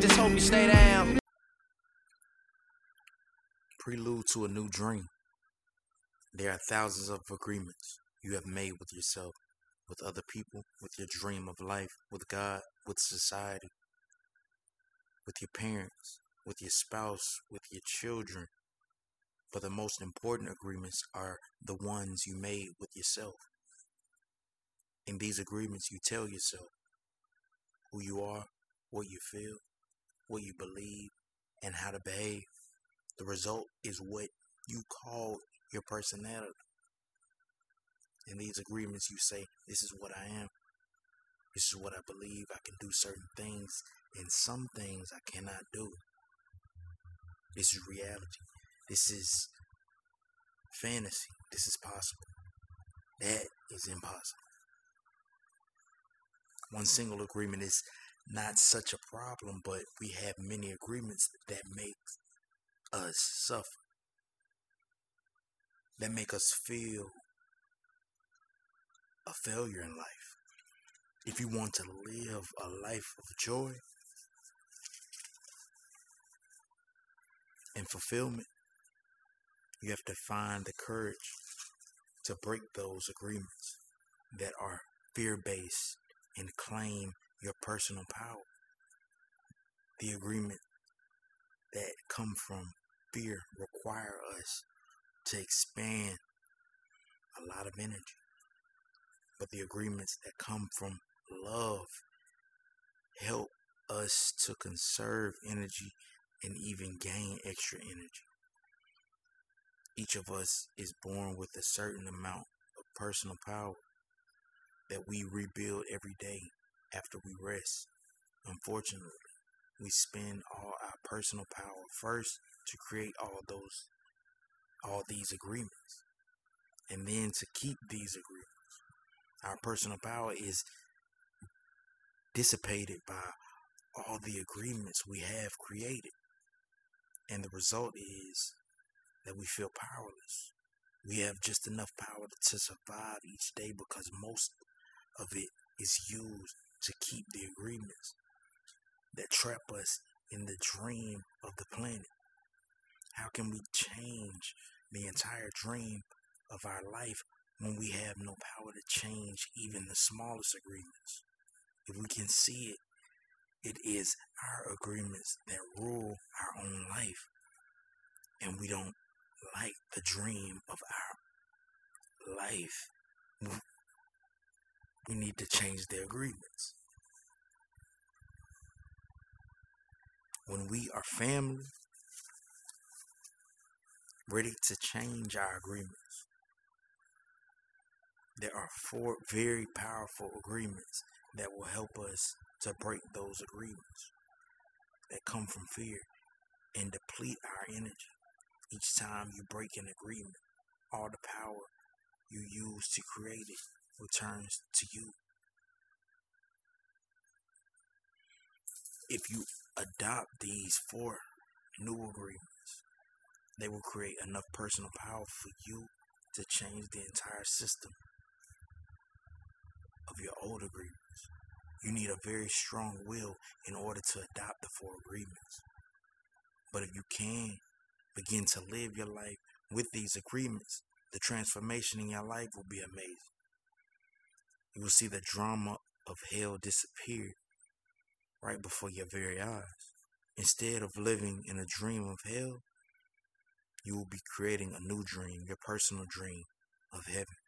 just hope you stay down. Prelude to a new dream. There are thousands of agreements you have made with yourself, with other people, with your dream of life, with God, with society, with your parents, with your spouse, with your children. But the most important agreements are the ones you made with yourself. In these agreements, you tell yourself who you are, what you feel, what you believe, and how to behave. The result is what you call your personality. In these agreements, you say, this is what I am. This is what I believe. I can do certain things, and some things I cannot do. This is reality. This is fantasy. This is possible. That is impossible. One single agreement is not such a problem, but we have many agreements that make us suffer, that make us feel a failure in life. If you want to live a life of joy and fulfillment, you have to find the courage to break those agreements that are fear-based and claim your personal power. The agreements that come from fear require us to expand a lot of energy. But the agreements that come from love help us to conserve energy and even gain extra energy. Each of us is born with a certain amount of personal power that we rebuild every day after we rest. Unfortunately, we spend all our personal power first to create all these agreements, and then to keep these agreements. Our personal power is dissipated by all the agreements we have created. And the result is that we feel powerless. We have just enough power to survive each day because most of it is used to keep the agreements that trap us in the dream of the planet. How can we change the entire dream of our life when we have no power to change even the smallest agreements? If we can see it, it is our agreements that rule our own life, and we don't like the dream of our life. We need to change the agreements. When we are family, ready to change our agreements. There are 4 very powerful agreements that will help us to break those agreements that come from fear and deplete our energy. Each time you break an agreement, all the power you use to create it returns to you. If you adopt these 4 new agreements, they will create enough personal power for you to change the entire system of your old agreements. You need a very strong will in order to adopt the 4 agreements. But if you can begin to live your life with these agreements, the transformation in your life will be amazing. You will see the drama of hell disappear right before your very eyes. Instead of living in a dream of hell, you will be creating a new dream, your personal dream of heaven.